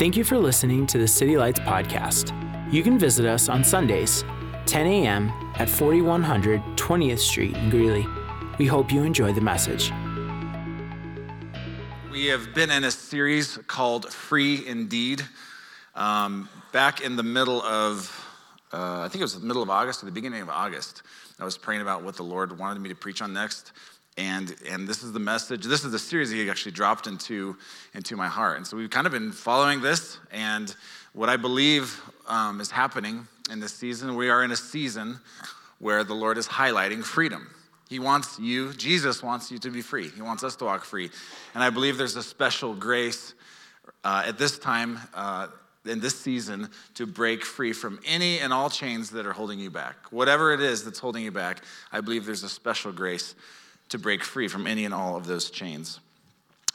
Thank you for listening to the City Lights podcast. You can visit us on Sundays, 10 a.m. at 4100 20th Street in Greeley. We hope you enjoy the message. We have been in a series called Free Indeed. Back in the middle of, I think it was the middle of August or the beginning of August, I was praying about what the Lord wanted me to preach on next. And this is the message. This is the series he actually dropped into my heart. And so we've kind of been following this. And what I believe is happening in this season, we are in a season where the Lord is highlighting freedom. He wants you, Jesus wants you to be free. He wants us to walk free. And I believe there's a special grace at this time, in this season, to break free from any and all chains that are holding you back. Whatever it is that's holding you back, I believe there's a special grace to break free from any and all of those chains.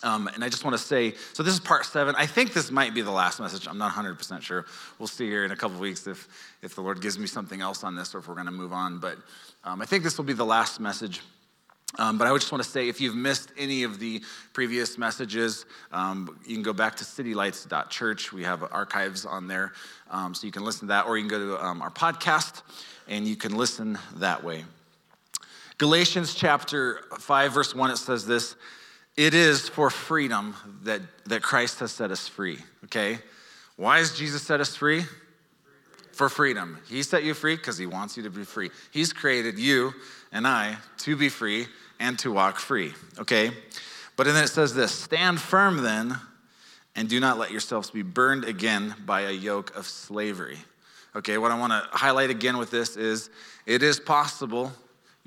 And I just want to say, so this is part 7. I think this might be the last message. I'm not 100% sure. We'll see here in a couple of weeks if the Lord gives me something else on this or if we're going to move on. But I think this will be the last message. But I would just want to say, if you've missed any of the previous messages, you can go back to citylights.church. We have archives on there, so you can listen to that. Or you can go to our podcast, and you can listen that way. Galatians chapter 5, verse 1, it says this: it is for freedom that Christ has set us free, okay? Why has Jesus set us free? For freedom. He set you free because he wants you to be free. He's created you and I to be free and to walk free, okay? But then it says this: stand firm then, and do not let yourselves be burned again by a yoke of slavery. Okay, what I want to highlight again with this is it is possible,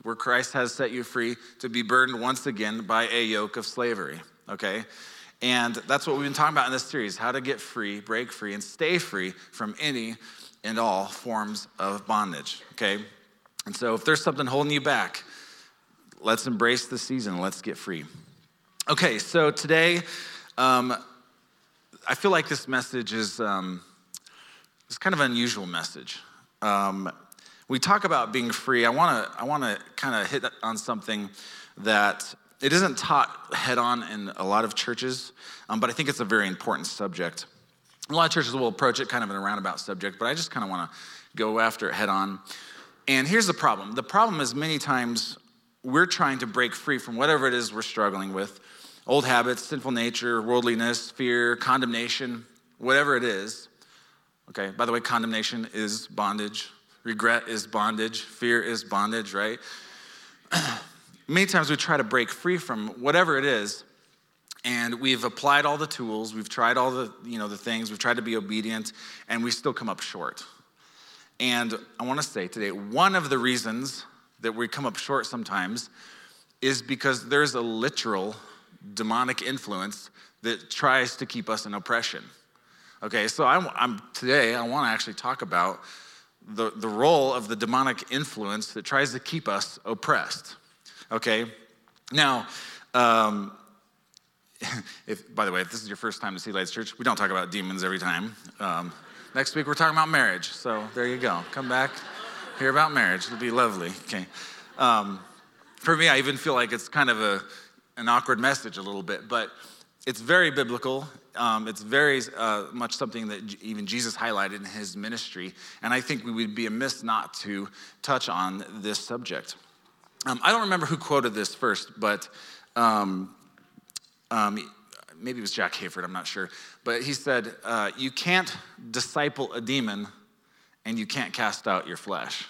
where Christ has set you free, to be burdened once again by a yoke of slavery, okay? And that's what we've been talking about in this series, how to get free, break free, and stay free from any and all forms of bondage, okay? And so if there's something holding you back, let's embrace the season. Let's get free. Okay, so today, I feel like this message is it's kind of an unusual message. We talk about being free. I want to kind of hit on something that it isn't taught head on in a lot of churches, but I think it's a very important subject. A lot of churches will approach it kind of in a roundabout subject, but I just kind of want to go after it head on. And here's the problem. The problem is many times we're trying to break free from whatever it is we're struggling with: old habits, sinful nature, worldliness, fear, condemnation, whatever it is. Okay, by the way, condemnation is bondage. Regret is bondage. Fear is bondage, right? Many times we try to break free from whatever it is, and we've applied all the tools, we've tried all the, the things, we've tried to be obedient, and we still come up short. And I want to say today, one of the reasons that we come up short sometimes is because there's a literal demonic influence that tries to keep us in oppression. Okay, so today I want to actually talk about the role of the demonic influence that tries to keep us oppressed, okay? Now, if this is your first time to City Lights Church, we don't talk about demons every time. Next week, we're talking about marriage, so there you go. Come back, hear about marriage. It'll be lovely, okay? For me, I even feel like it's kind of an awkward message a little bit, but it's very biblical. It's very much something that even Jesus highlighted in his ministry. And I think we would be amiss not to touch on this subject. I don't remember who quoted this first, but maybe it was Jack Hayford, I'm not sure. But he said, you can't disciple a demon and you can't cast out your flesh,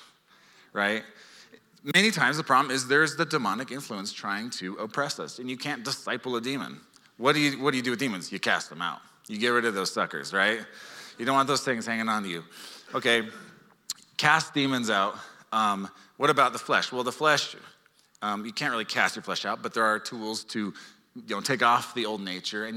right? Many times the problem is there's the demonic influence trying to oppress us, and you can't disciple a demon. What do you do with demons? You cast them out. You get rid of those suckers, right? You don't want those things hanging on to you. Okay, cast demons out. What about the flesh? Well, the flesh, you can't really cast your flesh out, but there are tools to take off the old nature.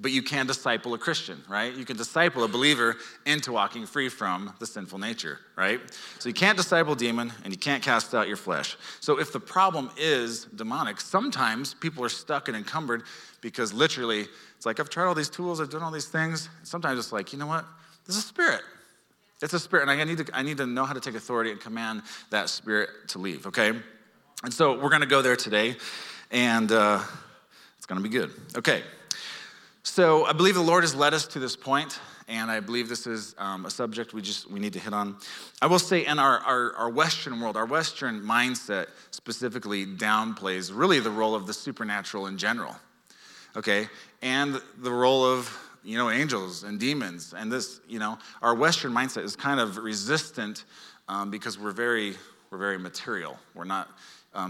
But you can disciple a Christian, right? You can disciple a believer into walking free from the sinful nature, right? So you can't disciple a demon, and you can't cast out your flesh. So if the problem is demonic, sometimes people are stuck and encumbered because literally it's like, I've tried all these tools, I've done all these things. Sometimes it's like, you know what? This is a spirit. It's a spirit, and I need to know how to take authority and command that spirit to leave, okay? And so we're going to go there today, and... going to be good. Okay, So I believe the Lord has led us to this point, and I believe this is a subject we need to hit on. I will say, in our Western world, our Western mindset specifically downplays really the role of the supernatural in general, okay, and the role of angels and demons, and this our Western mindset is kind of resistant because we're very material. We're not.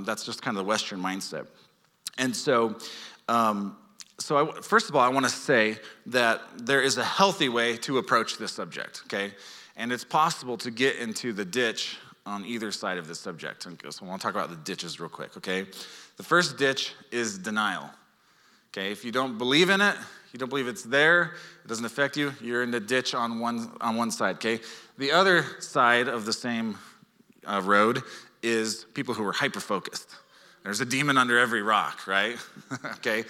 That's just kind of the Western mindset, and so. So first of all, I want to say that there is a healthy way to approach this subject, okay? And it's possible to get into the ditch on either side of this subject. So I want to talk about the ditches real quick, okay? The first ditch is denial, okay? If you don't believe in it, you don't believe it's there, it doesn't affect you, you're in the ditch on one side, okay? The other side of the same road is people who are hyper-focused. There's a demon under every rock, right? Okay?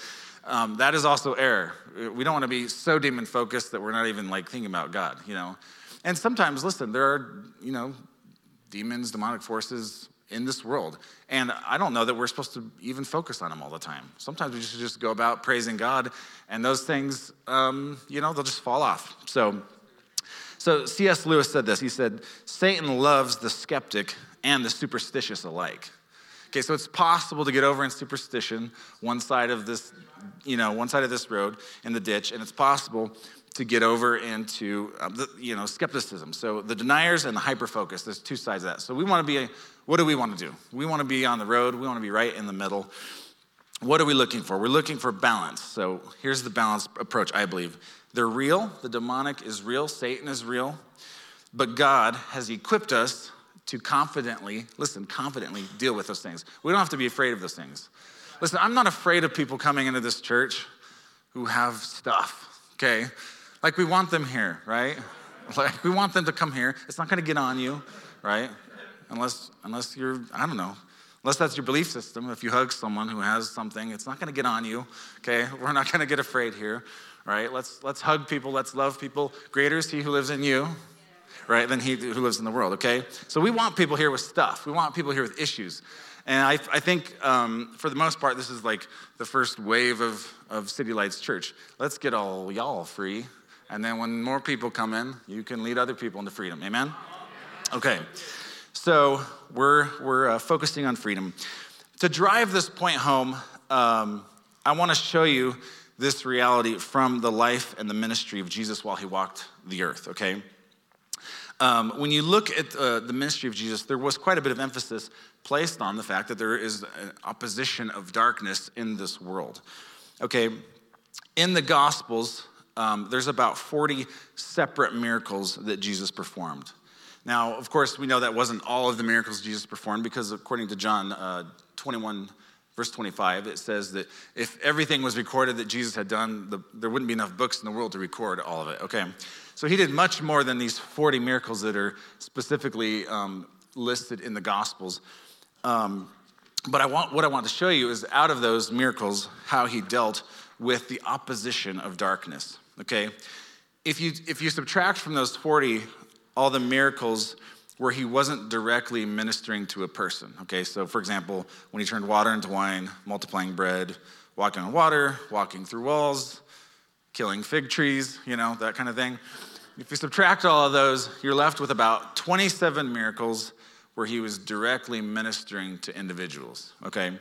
That is also error. We don't want to be so demon-focused that we're not even, thinking about God, And sometimes, listen, there are, demons, demonic forces in this world. And I don't know that we're supposed to even focus on them all the time. Sometimes we should just go about praising God, and those things, they'll just fall off. So C.S. Lewis said this. He said, Satan loves the skeptic and the superstitious alike. Okay, so it's possible to get over in superstition, one side of this, road in the ditch, and it's possible to get over into, skepticism. So the deniers and the hyper-focus, there's two sides of that. So we want to be, what do we want to do? We want to be on the road. We want to be right in the middle. What are we looking for? We're looking for balance. So here's the balanced approach, I believe. They're real. The demonic is real. Satan is real. But God has equipped us to confidently deal with those things. We don't have to be afraid of those things. Listen, I'm not afraid of people coming into this church who have stuff, okay? We want them here, right? We want them to come here. It's not gonna get on you, right? Unless you're, unless that's your belief system. If you hug someone who has something, it's not gonna get on you, okay? We're not gonna get afraid here, right? Let's hug people, let's love people. Greater is he who lives in you, right, than he who lives in the world, okay? So we want people here with stuff. We want people here with issues. And I think for the most part, this is the first wave of City Lights Church. Let's get all y'all free. And then when more people come in, you can lead other people into freedom. Amen? Okay. So we're focusing on freedom. To drive this point home, I want to show you this reality from the life and the ministry of Jesus while he walked the earth, okay? When you look at the ministry of Jesus, there was quite a bit of emphasis placed on the fact that there is an opposition of darkness in this world. Okay, in the Gospels, there's about 40 separate miracles that Jesus performed. Now, of course, we know that wasn't all of the miracles Jesus performed because according to John 21, verse 25, it says that if everything was recorded that Jesus had done, there wouldn't be enough books in the world to record all of it, okay? So he did much more than these 40 miracles that are specifically listed in the Gospels. But what I want to show you is out of those miracles, how he dealt with the opposition of darkness, okay? If you subtract from those 40 all the miracles where he wasn't directly ministering to a person, okay? So for example, when he turned water into wine, multiplying bread, walking on water, walking through walls, killing fig trees, that kind of thing. If you subtract all of those, you're left with about 27 miracles where he was directly ministering to individuals, okay?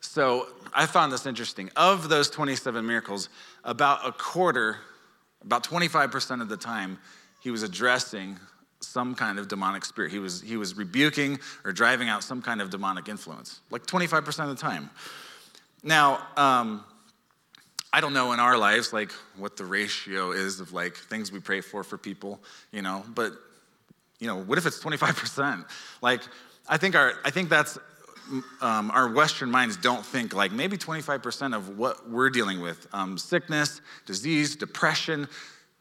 So I found this interesting. Of those 27 miracles, about a quarter, about 25% of the time, he was addressing some kind of demonic spirit. He was rebuking or driving out some kind of demonic influence, 25% of the time. Now, I don't know in our lives, what the ratio is of, things we pray for people, but, what if it's 25%? I think that's, our Western minds don't think, maybe 25% of what we're dealing with, sickness, disease, depression,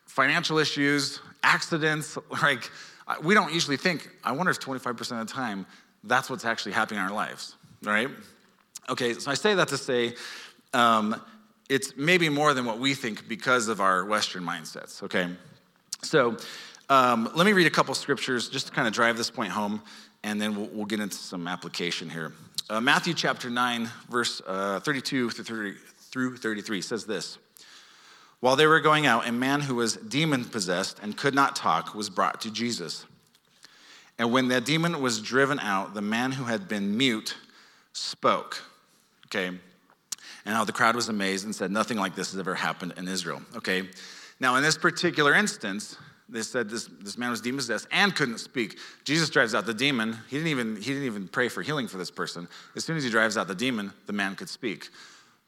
financial issues, accidents, we don't usually think, I wonder if 25% of the time, that's what's actually happening in our lives, right? Okay, so I say that to say, it's maybe more than what we think because of our Western mindsets, okay? So let me read a couple scriptures just to kind of drive this point home, and then we'll get into some application here. Matthew chapter 9, verse 32 through 33 says this, While they were going out, a man who was demon-possessed and could not talk was brought to Jesus. And when the demon was driven out, the man who had been mute spoke. Okay. And now the crowd was amazed and said, nothing like this has ever happened in Israel. Okay. Now, in this particular instance, they said this man was demon-possessed and couldn't speak. Jesus drives out the demon. He didn't even pray for healing for this person. As soon as he drives out the demon, the man could speak.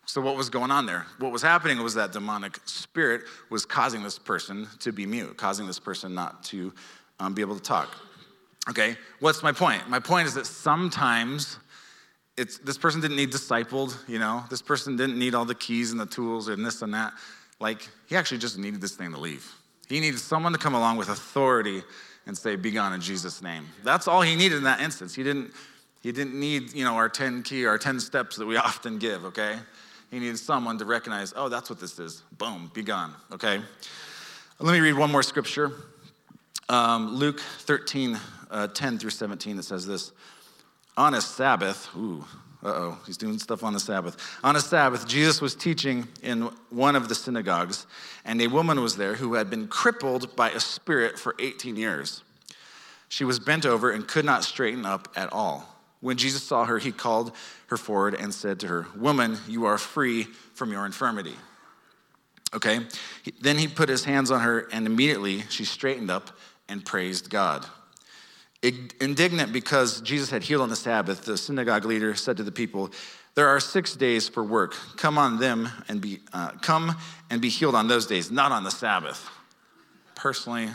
So what was going on there? What was happening was that demonic spirit was causing this person to be mute, causing this person not to be able to talk. Okay, what's my point? My point is that sometimes this person didn't need discipled, This person didn't need all the keys and the tools and this and that. Like, he actually just needed this thing to leave. He needed someone to come along with authority and say, be gone in Jesus' name. That's all he needed in that instance. He didn't need, our 10 key, our 10 steps that we often give, okay? He needed someone to recognize, oh, that's what this is. Boom, be gone, okay? Let me read one more scripture. Luke 13, 10 through 17, it says this. On a Sabbath, he's doing stuff on the Sabbath. On a Sabbath, Jesus was teaching in one of the synagogues, and a woman was there who had been crippled by a spirit for 18 years. She was bent over and could not straighten up at all. When Jesus saw her, he called her forward and said to her, "Woman, you are free from your infirmity." Okay? Then he put his hands on her, and immediately she straightened up and praised God. Indignant because Jesus had healed on the Sabbath, the synagogue leader said to the people, "There are 6 days for work. Come and be healed on those days, not on the Sabbath." Personally,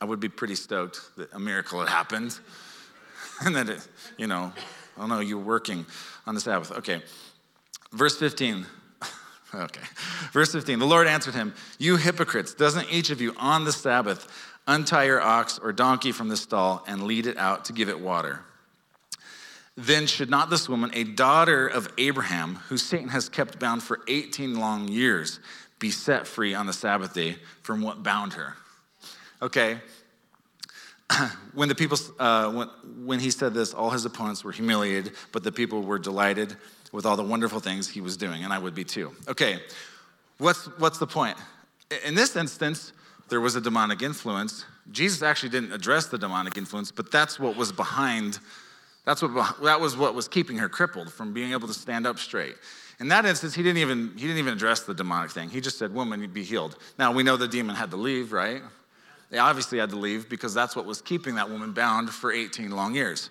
I would be pretty stoked that a miracle had happened, and that you're working on the Sabbath. Okay, verse 15. Okay, verse 15. The Lord answered him, "You hypocrites! Doesn't each of you on the Sabbath untie your ox or donkey from the stall and lead it out to give it water? Then should not this woman, a daughter of Abraham, who Satan has kept bound for 18 long years, be set free on the Sabbath day from what bound her?" Okay. When the people, when he said this, all his opponents were humiliated, but the people were delighted with all the wonderful things he was doing, and I would be too. Okay, what's the point? In this instance, there was a demonic influence. Jesus actually didn't address the demonic influence, but that's what was behind. That was what was keeping her crippled from being able to stand up straight. In that instance, he didn't even address the demonic thing. He just said, "Woman, be healed." Now we know the demon had to leave, right? They obviously had to leave because that's what was keeping that woman bound for 18 long years.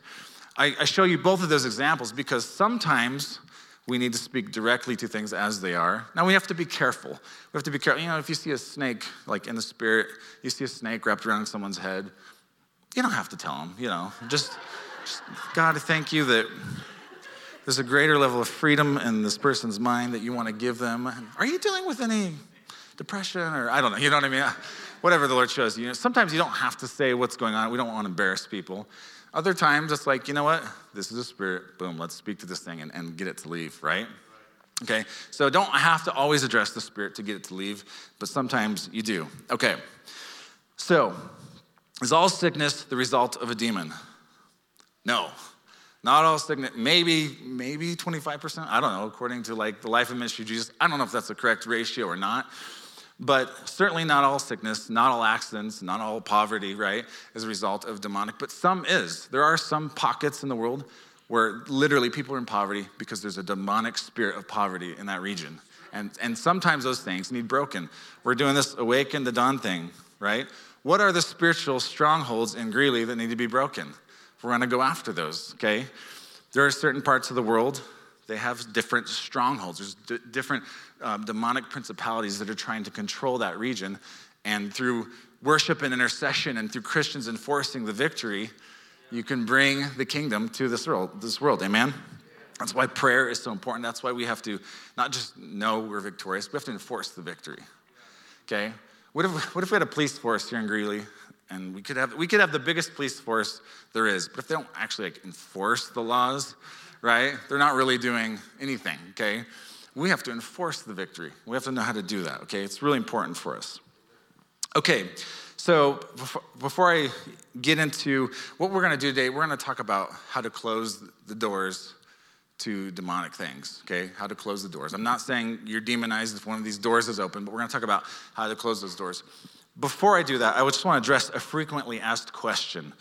I show you both of those examples because sometimes we need to speak directly to things as they are. Now, we have to be careful. We have to be careful. If you see a snake, like in the spirit, you see a snake wrapped around someone's head, you don't have to tell them, Just, God, thank you that there's a greater level of freedom in this person's mind that you want to give them. Are you dealing with any depression or, I don't know, you know what I mean? Whatever the Lord shows you. Sometimes you don't have to say what's going on. We don't want to embarrass people. Other times, it's like, you know what? This is a spirit. Boom, let's speak to this thing and get it to leave, right? Okay, so don't have to always address the spirit to get it to leave, but sometimes you do. Okay, so is all sickness the result of a demon? No, not all sickness. Maybe 25%. I don't know, according to the life and ministry of Jesus. I don't know if that's the correct ratio or not. But certainly not all sickness, not all accidents, not all poverty, right, is a result of demonic, but some is. There are some pockets in the world where literally people are in poverty because there's a demonic spirit of poverty in that region. And sometimes those things need broken. We're doing this Awaken the Dawn thing, right? What are the spiritual strongholds in Greeley that need to be broken? We're going to go after those, okay? There are certain parts of the world. They have different strongholds. There's different demonic principalities that are trying to control that region. And through worship and intercession and through Christians enforcing the victory, you can bring the kingdom to this world. Amen? That's why prayer is so important. That's why we have to not just know we're victorious, we have to enforce the victory. Okay? What if we had a police force here in Greeley? And we could have the biggest police force there is, but if they don't actually enforce the laws, right? They're not really doing anything, okay? We have to enforce the victory. We have to know how to do that, okay? It's really important for us. Okay, so before I get into what we're going to do today, we're going to talk about how to close the doors to demonic things, okay? How to close the doors. I'm not saying you're demonized if one of these doors is open, but we're going to talk about how to close those doors. Before I do that, I just want to address a frequently asked question,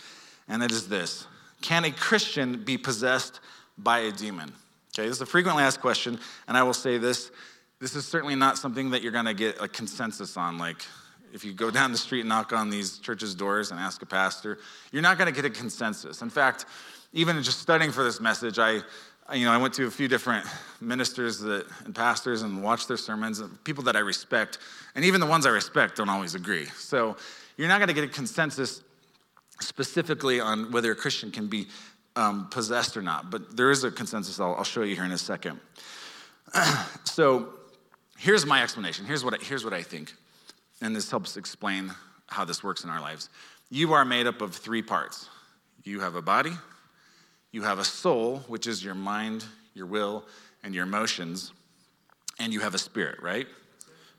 and it is this. Can a Christian be possessed by a demon? Okay, this is a frequently asked question, and I will say this. This is certainly not something that you're going to get a consensus on. Like, if you go down the street and knock on these churches' doors and ask a pastor, you're not going to get a consensus. In fact, even just studying for this message, I went to a few different ministers and pastors and watched their sermons, and people that I respect, and even the ones I respect don't always agree. So you're not going to get a consensus specifically on whether a Christian can be possessed or not, but there is a consensus I'll show you here in a second. So here's my explanation. Here's what I think, and this helps explain how this works in our lives. You are made up of three parts. You have a body. You have a soul, which is your mind, your will, and your emotions, and you have a spirit, right?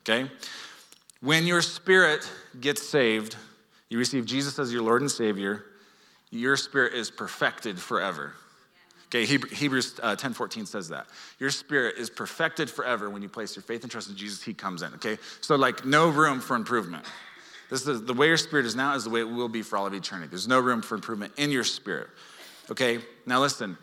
Okay? When your spirit gets saved, you receive Jesus as your Lord and Savior, your spirit is perfected forever. Okay, Hebrews 10:14 says that. Your spirit is perfected forever when you place your faith and trust in Jesus, he comes in, okay? So like no room for improvement. This is the way your spirit is now is the way it will be for all of eternity. There's no room for improvement in your spirit. Okay, now listen,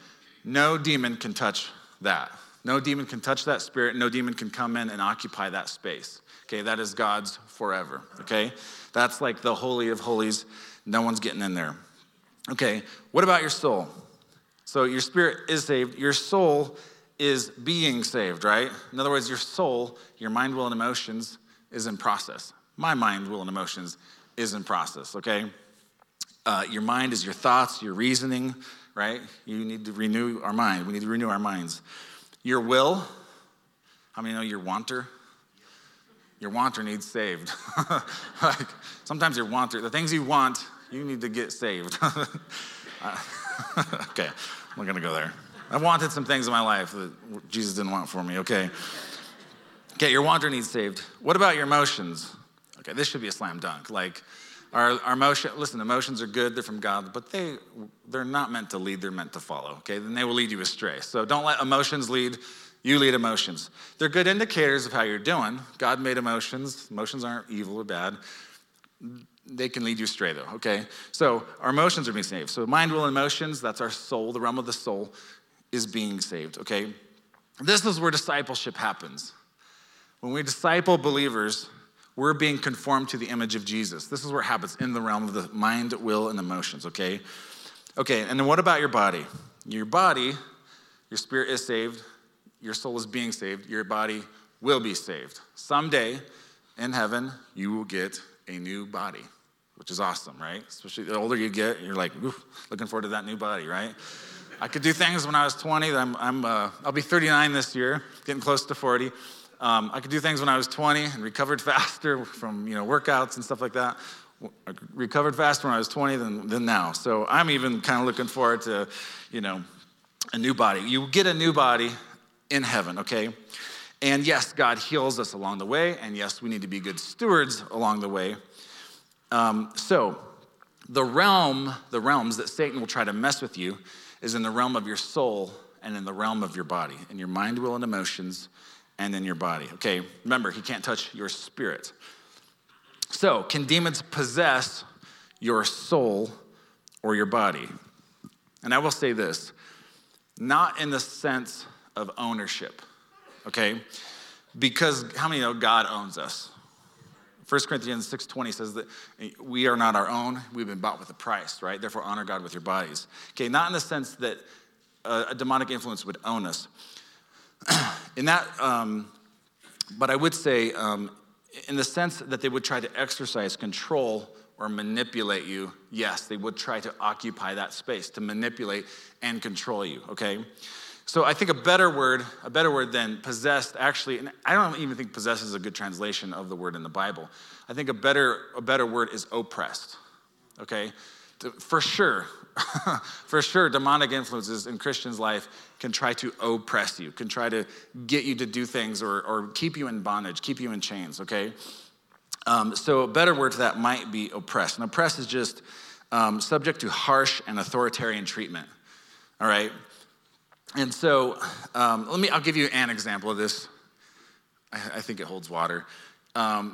no demon can touch that. No demon can touch that spirit. No demon can come in and occupy that space. Okay, that is God's forever. Okay, that's like the holy of holies. No one's getting in there. Okay, what about your soul? So your spirit is saved. Your soul is being saved, right? In other words, your soul, your mind, will, and emotions is in process. My mind, will, and emotions is in process, okay? Your mind is your thoughts, your reasoning, right? You need to renew our mind. We need to renew our minds. Your will. How many know your wanter? Your wanter needs saved. Like, sometimes your wanter, the things you want, you need to get saved. Okay, I'm not going to go there. I wanted some things in my life that Jesus didn't want for me, okay? Okay, your wanter needs saved. What about your emotions? Okay, this should be a slam dunk. Like, Our emotion, listen, emotions are good, they're from God, but they're not meant to lead, they're meant to follow, okay? Then they will lead you astray. So don't let emotions lead, you lead emotions. They're good indicators of how you're doing. God made emotions. Emotions aren't evil or bad. They can lead you astray though, okay? So our emotions are being saved. So mind, will, and emotions, that's our soul, the realm of the soul is being saved, okay? This is where discipleship happens. When we disciple believers, we're being conformed to the image of Jesus. This is where it happens, in the realm of the mind, will, and emotions, okay? Okay, and then what about your body? Your body, your spirit is saved, your soul is being saved, your body will be saved. Someday, in heaven, you will get a new body, which is awesome, right? Especially the older you get, you're like, oof, looking forward to that new body, right? I could do things when I was 20. I'll be 39 this year, getting close to 40. I could do things when I was 20 and recovered faster from, workouts and stuff like that. I recovered faster when I was 20 than now. So I'm even kind of looking forward to, a new body. You get a new body in heaven, okay? And yes, God heals us along the way. And yes, we need to be good stewards along the way. So the realms that Satan will try to mess with you is in the realm of your soul and in the realm of your body, and your mind, will, and emotions, and in your body. Okay, remember, he can't touch your spirit. So, can demons possess your soul or your body? And I will say this, not in the sense of ownership, okay? Because how many know God owns us? 1 Corinthians 6:20 says that we are not our own, we've been bought with a price, right? Therefore, honor God with your bodies. Okay, not in the sense that a demonic influence would own us. In that, but I would say in the sense that they would try to exercise control or manipulate you, yes, they would try to occupy that space to manipulate and control you, okay? So I think a better word than possessed, actually, and I don't even think possessed is a good translation of the word in the Bible. I think a better word is oppressed, okay? For sure, demonic influences in Christians' life can try to oppress you, can try to get you to do things or keep you in bondage, keep you in chains, okay? So a better word to that might be oppressed. And oppressed is just subject to harsh and authoritarian treatment, all right? And so I'll give you an example of this. I think it holds water.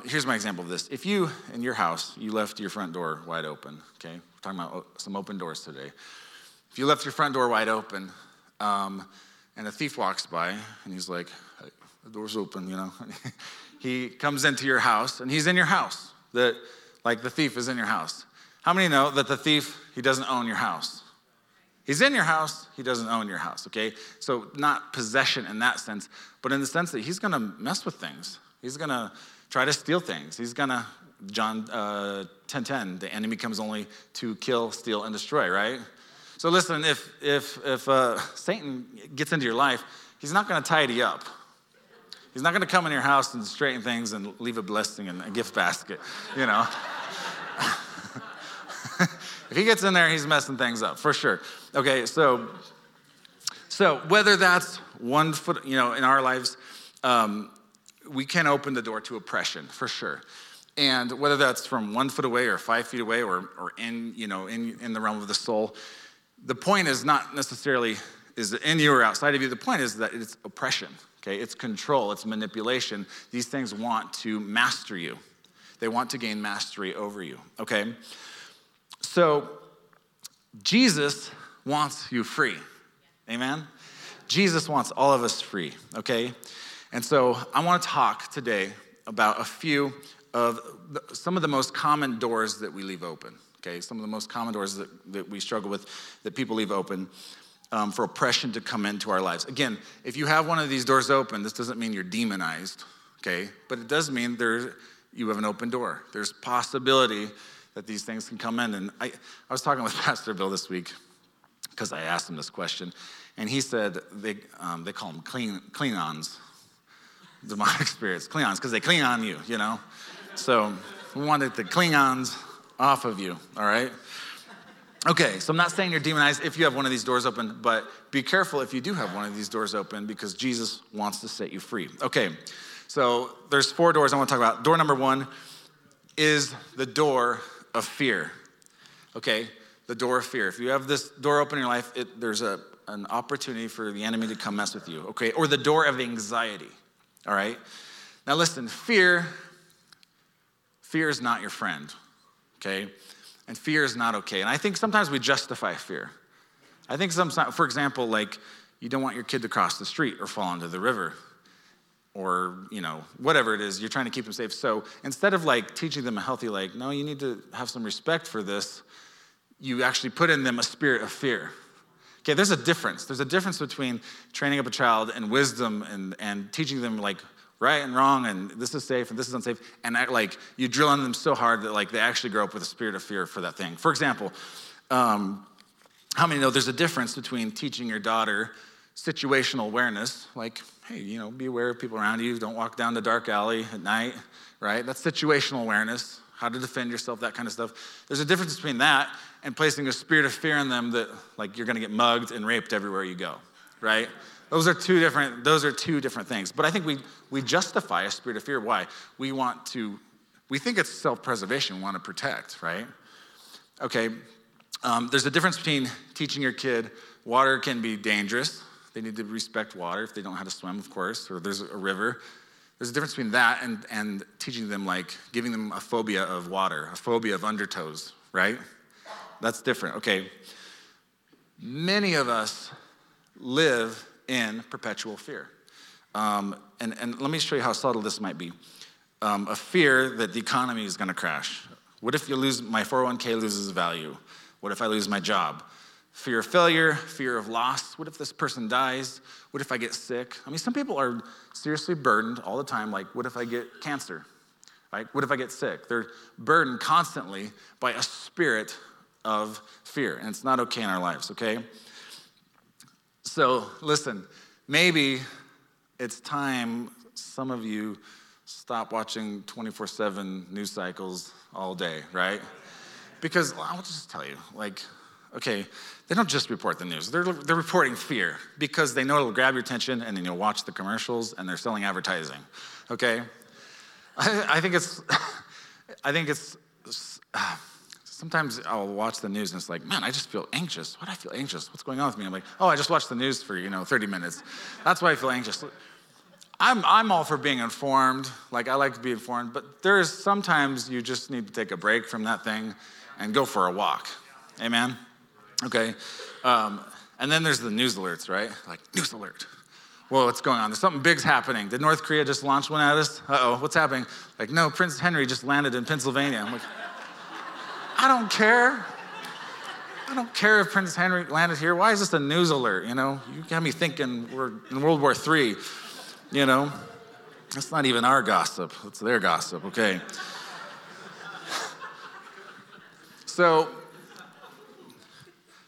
Here's my example of this. If you, in your house, you left your front door wide open, okay? We're talking about some open doors today. If you left your front door wide open and a thief walks by and he's like, hey, the door's open, you know? He comes into your house and he's in your house. The thief is in your house. How many know that the thief, he doesn't own your house? He's in your house, he doesn't own your house, okay? So not possession in that sense, but in the sense that he's gonna mess with things. He's gonna try to steal things. He's gonna, John 10:10, the enemy comes only to kill, steal, and destroy, right? So listen, if Satan gets into your life, he's not gonna tidy up. He's not gonna come in your house and straighten things and leave a blessing in a gift basket, you know? If he gets in there, he's messing things up, for sure. Okay, so whether that's one foot, you know, in our lives, we can open the door to oppression, for sure. And whether that's from 1 foot away or 5 feet away or in, you know, in the realm of the soul, the point is not necessarily is that in you or outside of you. The point is that it's oppression, okay? It's control, it's manipulation. These things want to master you. They want to gain mastery over you, okay? So Jesus wants you free, amen? Jesus wants all of us free, okay? And so I want to talk today about some of the most common doors that we leave open, okay? Some of the most common doors that we struggle with, that people leave open for oppression to come into our lives. Again, if you have one of these doors open, this doesn't mean you're demonized, okay? But it does mean you have an open door. There's possibility that these things can come in. And I was talking with Pastor Bill this week because I asked him this question, and he said they call them Klingons, demonic spirits, Klingons, because they cling on you, you know? So we wanted the Klingons off of you, all right? Okay, so I'm not saying you're demonized if you have one of these doors open, but be careful if you do have one of these doors open because Jesus wants to set you free. Okay, so there's 4 doors I want to talk about. Door number 1 is the door of fear, okay? The door of fear. If you have this door open in your life, there's an opportunity for the enemy to come mess with you, okay? Or the door of anxiety, all right? Now listen, fear is not your friend, okay? And fear is not okay. And I think sometimes we justify fear. I think sometimes, for example, like you don't want your kid to cross the street or fall into the river, or, you know, whatever it is, you're trying to keep them safe. So instead of like teaching them a healthy, like, no, you need to have some respect for this, you actually put in them a spirit of fear. Okay, there's a difference. There's a difference between training up a child and wisdom and teaching them like right and wrong and this is safe and this is unsafe. And like you drill on them so hard that like they actually grow up with a spirit of fear for that thing. For example, how many know there's a difference between teaching your daughter situational awareness, like, hey, you know, be aware of people around you, don't walk down the dark alley at night, right? That's situational awareness, how to defend yourself, that kind of stuff. There's a difference between that and placing a spirit of fear in them that, like, you're gonna get mugged and raped everywhere you go, right? Those are two different things. But I think we justify a spirit of fear. Why? We think it's self-preservation, we want to protect, right? Okay, there's a difference between teaching your kid water can be dangerous. They need to respect water if they don't know how to swim, of course, or there's a river. There's a difference between that and teaching them, like, giving them a phobia of water, a phobia of undertows, right? That's different. Okay. Many of us live in perpetual fear. And let me show you how subtle this might be. A fear that the economy is going to crash. What if my 401k loses value? What if I lose my job? Fear of failure, fear of loss. What if this person dies? What if I get sick? I mean, some people are seriously burdened all the time, like, what if I get cancer? Like, what if I get sick? They're burdened constantly by a spirit of fear, and it's not okay in our lives, okay? So, listen, maybe it's time some of you stop watching 24/7 news cycles all day, right? Because, well, I'll just tell you, like, okay, they don't just report the news. They're reporting fear because they know it'll grab your attention and then you'll watch the commercials and they're selling advertising, okay? I think it's Sometimes I'll watch the news and it's like, man, I just feel anxious. Why do I feel anxious? What's going on with me? I'm like, oh, I just watched the news for, 30 minutes. That's why I feel anxious. I'm all for being informed. Like, I like to be informed. But there is sometimes you just need to take a break from that thing and go for a walk. Amen? Okay. And then there's the news alerts, right? Like, news alert. Whoa, what's going on? There's something big's happening. Did North Korea just launch one at us? Uh-oh, what's happening? Like, no, Prince Henry just landed in Pennsylvania. I'm like, I don't care. I don't care if Prince Henry landed here. Why is this a news alert? You got me thinking we're in World War III. That's not even our gossip. It's their gossip, okay? So,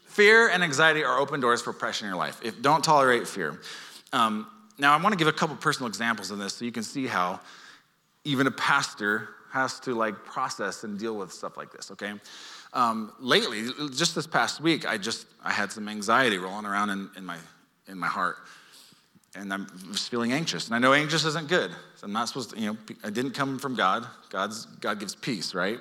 fear and anxiety are open doors for pressure in your life. Don't tolerate fear. Now, I want to give a couple personal examples of this so you can see how even a pastor has to process and deal with stuff like this, okay? Lately, just this past week, I had some anxiety rolling around in my heart, and I'm just feeling anxious. And I know anxious isn't good. So I'm not supposed to, I didn't come from God. God gives peace, right?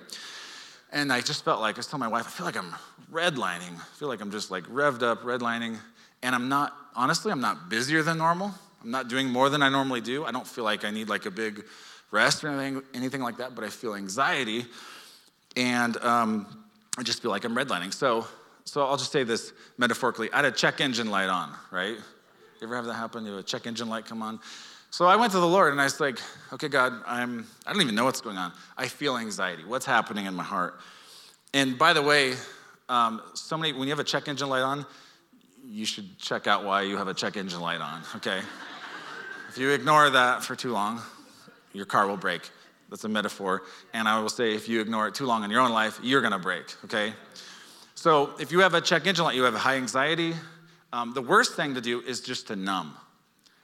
And I just felt like, I was telling my wife, I feel like I'm redlining. I feel like I'm just revved up, redlining. And honestly, I'm not busier than normal. I'm not doing more than I normally do. I don't feel like I need a big rest or anything like that, but I feel anxiety, and I just feel like I'm redlining. So I'll just say this metaphorically. I had a check engine light on, right? You ever have that happen? You have a check engine light come on. So I went to the Lord, and I was like, okay, God, I don't even know what's going on. I feel anxiety. What's happening in my heart? And by the way, when you have a check engine light on, you should check out why you have a check engine light on, okay? If you ignore that for too long, your car will break. That's a metaphor. And I will say, if you ignore it too long in your own life, you're going to break, okay? So if you have a check engine light, you have a high anxiety, the worst thing to do is just to numb.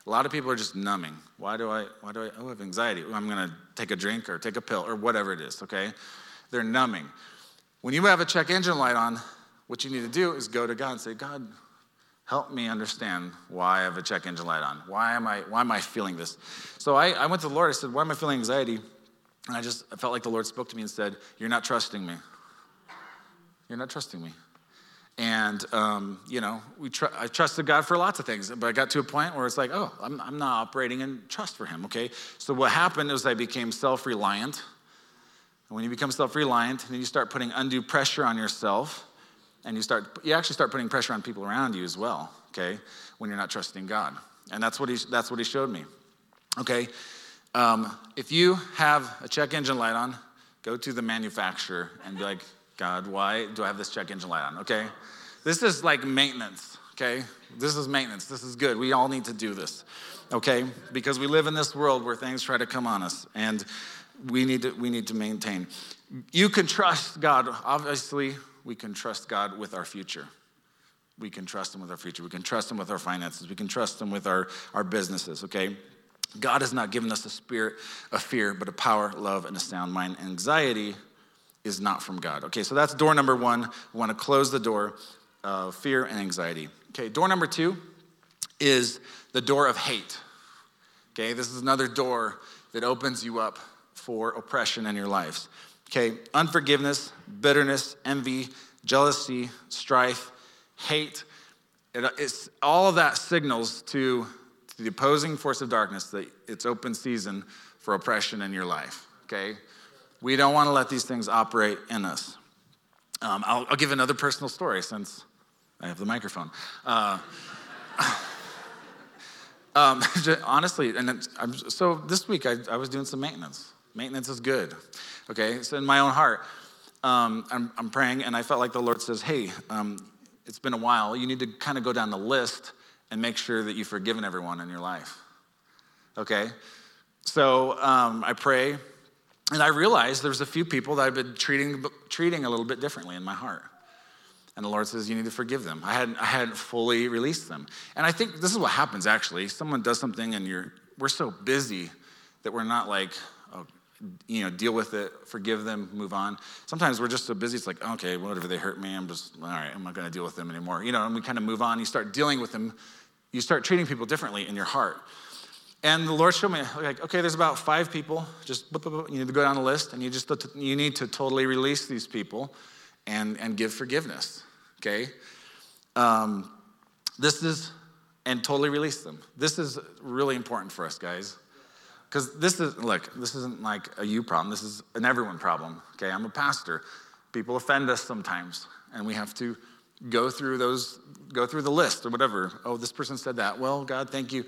A lot of people are just numbing. Why do I have anxiety? I'm going to take a drink or take a pill or whatever it is, okay? They're numbing. When you have a check engine light on, what you need to do is go to God and say, God, help me understand why I have a check engine light on. Why am I feeling this? So I went to the Lord. I said, why am I feeling anxiety? And I felt like the Lord spoke to me and said, you're not trusting me. You're not trusting me. And, I trusted God for lots of things. But I got to a point where it's like, oh, I'm not operating in trust for him, okay? So what happened is I became self-reliant. And when you become self-reliant, then you start putting undue pressure on yourself. And you actually start putting pressure on people around you as well, okay, when you're not trusting God. And that's what he showed me, okay? If you have a check engine light on, go to the manufacturer and be like, God, why do I have this check engine light on, okay? This is maintenance, okay? This is maintenance. This is good. We all need to do this, okay? Because we live in this world where things try to come on us, and we need to maintain. You can trust God, obviously. We can trust God with our future. We can trust him with our future. We can trust him with our finances. We can trust him with our businesses, okay? God has not given us a spirit of fear, but a power, love, and a sound mind. Anxiety is not from God. Okay, so that's door number one. We want to close the door of fear and anxiety. Okay, door number two is the door of hate. Okay, this is another door that opens you up for oppression in your lives. Okay, unforgiveness, bitterness, envy, jealousy, strife, hate. It's all of that signals to the opposing force of darkness that it's open season for oppression in your life, okay? We don't want to let these things operate in us. I'll give another personal story since I have the microphone. Honestly, so this week I was doing some maintenance. Maintenance is good, okay? So in my own heart, I'm praying, and I felt like the Lord says, hey, it's been a while. You need to kind of go down the list and make sure that you've forgiven everyone in your life, okay? So I pray, and I realized there's a few people that I've been treating a little bit differently in my heart. And the Lord says, you need to forgive them. I hadn't fully released them. And I think this is what happens, actually. Someone does something, and we're so busy that we're not deal with it, forgive them, move on. Sometimes we're just so busy, it's like, okay, whatever, they hurt me, all right, I'm not going to deal with them anymore. And we kind of move on. You start dealing with them. You start treating people differently in your heart. And the Lord showed me, okay, there's about 5 people. Just, you need to go down the list, and you need to totally release these people and give forgiveness, okay? And totally release them. This is really important for us, guys. Because this isn't like a you problem. This is an everyone problem, okay? I'm a pastor. People offend us sometimes, and we have to go through the list or whatever. Oh, this person said that. Well, God, thank you.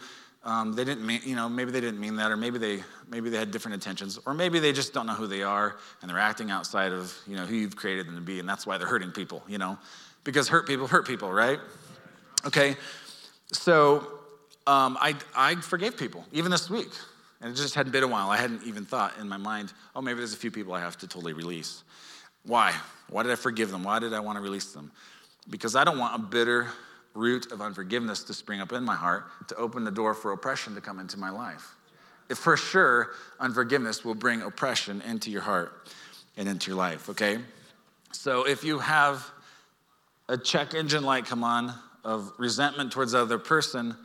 They didn't mean, maybe they didn't mean that, or maybe they had different intentions, or maybe they just don't know who they are and they're acting outside of, who you've created them to be, and that's why they're hurting people, because hurt people, right? Okay. So, I forgave people even this week, and it just hadn't been a while. I hadn't even thought in my mind, oh, maybe there's a few people I have to totally release. Why? Why did I forgive them? Why did I want to release them? Because I don't want a bitter root of unforgiveness to spring up in my heart to open the door for oppression to come into my life. If for sure, unforgiveness will bring oppression into your heart and into your life, okay? So if you have a check engine light come on of resentment towards the other person,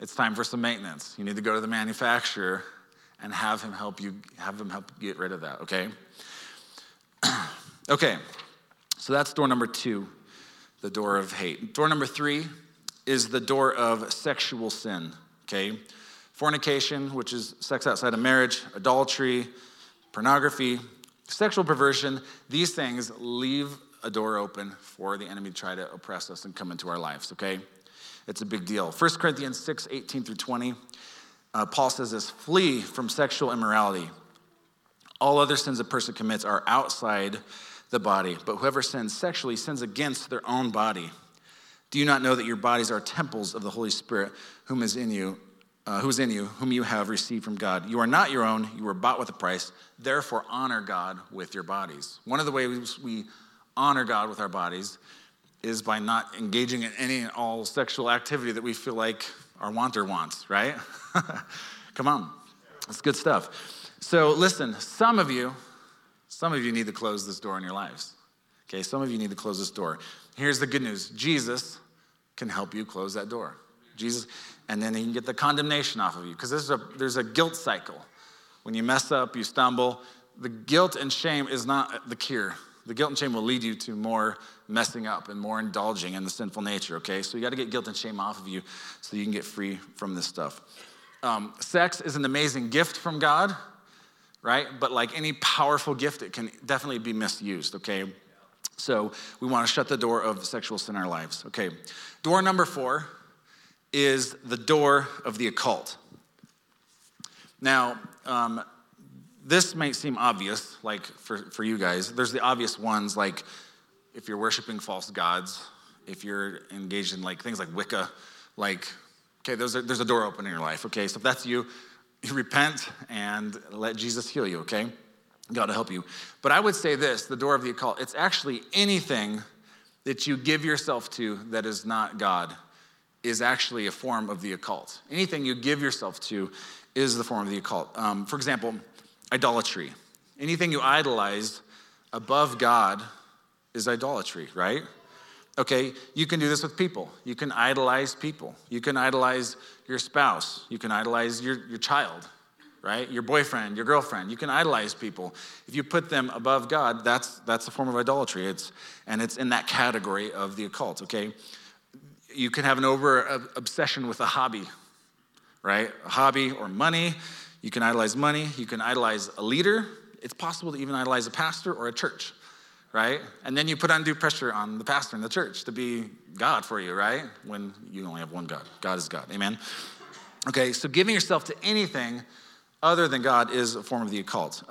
it's time for some maintenance. You need to go to the manufacturer and have him help you get rid of that, okay? Okay, so that's door number 2. The door of hate. Door number 3 is the door of sexual sin, okay? Fornication, which is sex outside of marriage, adultery, pornography, sexual perversion. These things leave a door open for the enemy to try to oppress us and come into our lives, okay? It's a big deal. 1 Corinthians 6, 18 through 20, Paul says this: flee from sexual immorality. All other sins a person commits are outside the body, but whoever sins sexually sins against their own body. Do you not know that your bodies are temples of the Holy Spirit, whom you have received from God? You are not your own; you were bought with a price. Therefore, honor God with your bodies. One of the ways we honor God with our bodies is by not engaging in any and all sexual activity that we feel like our wanter wants. Right? Come on, that's good stuff. So, listen, Some of you need to close this door in your lives, okay? Some of you need to close this door. Here's the good news. Jesus can help you close that door. Jesus, and then he can get the condemnation off of you, because there's a guilt cycle. When you mess up, you stumble. The guilt and shame is not the cure. The guilt and shame will lead you to more messing up and more indulging in the sinful nature, okay? So you got to get guilt and shame off of you so you can get free from this stuff. Sex is an amazing gift from God, right? But like any powerful gift, it can definitely be misused, okay? So we want to shut the door of sexual sin in our lives, okay? Door number 4 is the door of the occult. Now, this might seem obvious, like for you guys. There's the obvious ones, like if you're worshiping false gods, if you're engaged in like things like Wicca, like, okay, there's a door open in your life, okay? So if that's you, you repent and let Jesus heal you, okay? God will help you. But I would say this, the door of the occult, it's actually anything that you give yourself to that is not God is actually a form of the occult. Anything you give yourself to is the form of the occult. For example, idolatry. Anything you idolize above God is idolatry, right? Okay, you can do this with people. You can idolize people. You can idolize your spouse. You can idolize your child, right? Your boyfriend, your girlfriend. You can idolize people. If you put them above God, that's a form of idolatry. It's in that category of the occult, okay? You can have an over-obsession with a hobby, right? A hobby or money. You can idolize money. You can idolize a leader. It's possible to even idolize a pastor or a church, right? And then you put undue pressure on the pastor and the church to be God for you, right? When you only have one God. God is God, amen? Okay, so giving yourself to anything other than God is a form of the occult.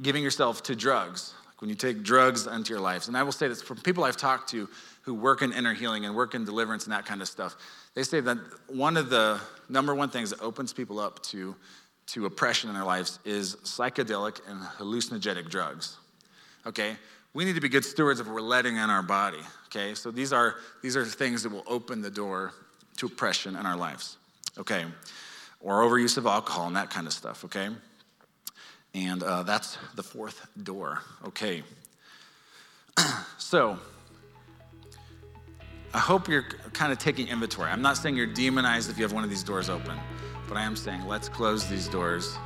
Giving yourself to drugs, like when you take drugs into your lives. And I will say this, from people I've talked to who work in inner healing and work in deliverance and that kind of stuff, they say that one of the number one things that opens people up to oppression in their lives is psychedelic and hallucinogenic drugs, okay? We need to be good stewards if we're letting in our body, okay? So these are things that will open the door to oppression in our lives, okay? Or overuse of alcohol and that kind of stuff, okay? And that's the 4th door, okay? So, I hope you're kind of taking inventory. I'm not saying you're demonized if you have one of these doors open, but I am saying let's close these doors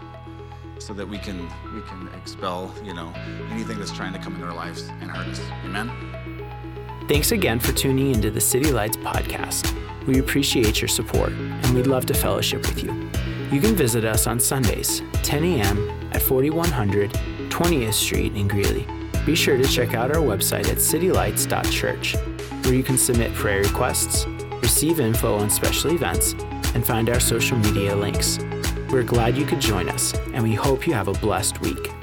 so that we can expel, anything that's trying to come in our lives and hurt us. Amen. Thanks again for tuning into the City Lights podcast. We appreciate your support, and we'd love to fellowship with you. You can visit us on Sundays, 10 a.m. at 4100 20th Street in Greeley. Be sure to check out our website at citylights.church, where you can submit prayer requests, receive info on special events, and find our social media links. We're glad you could join us, and we hope you have a blessed week.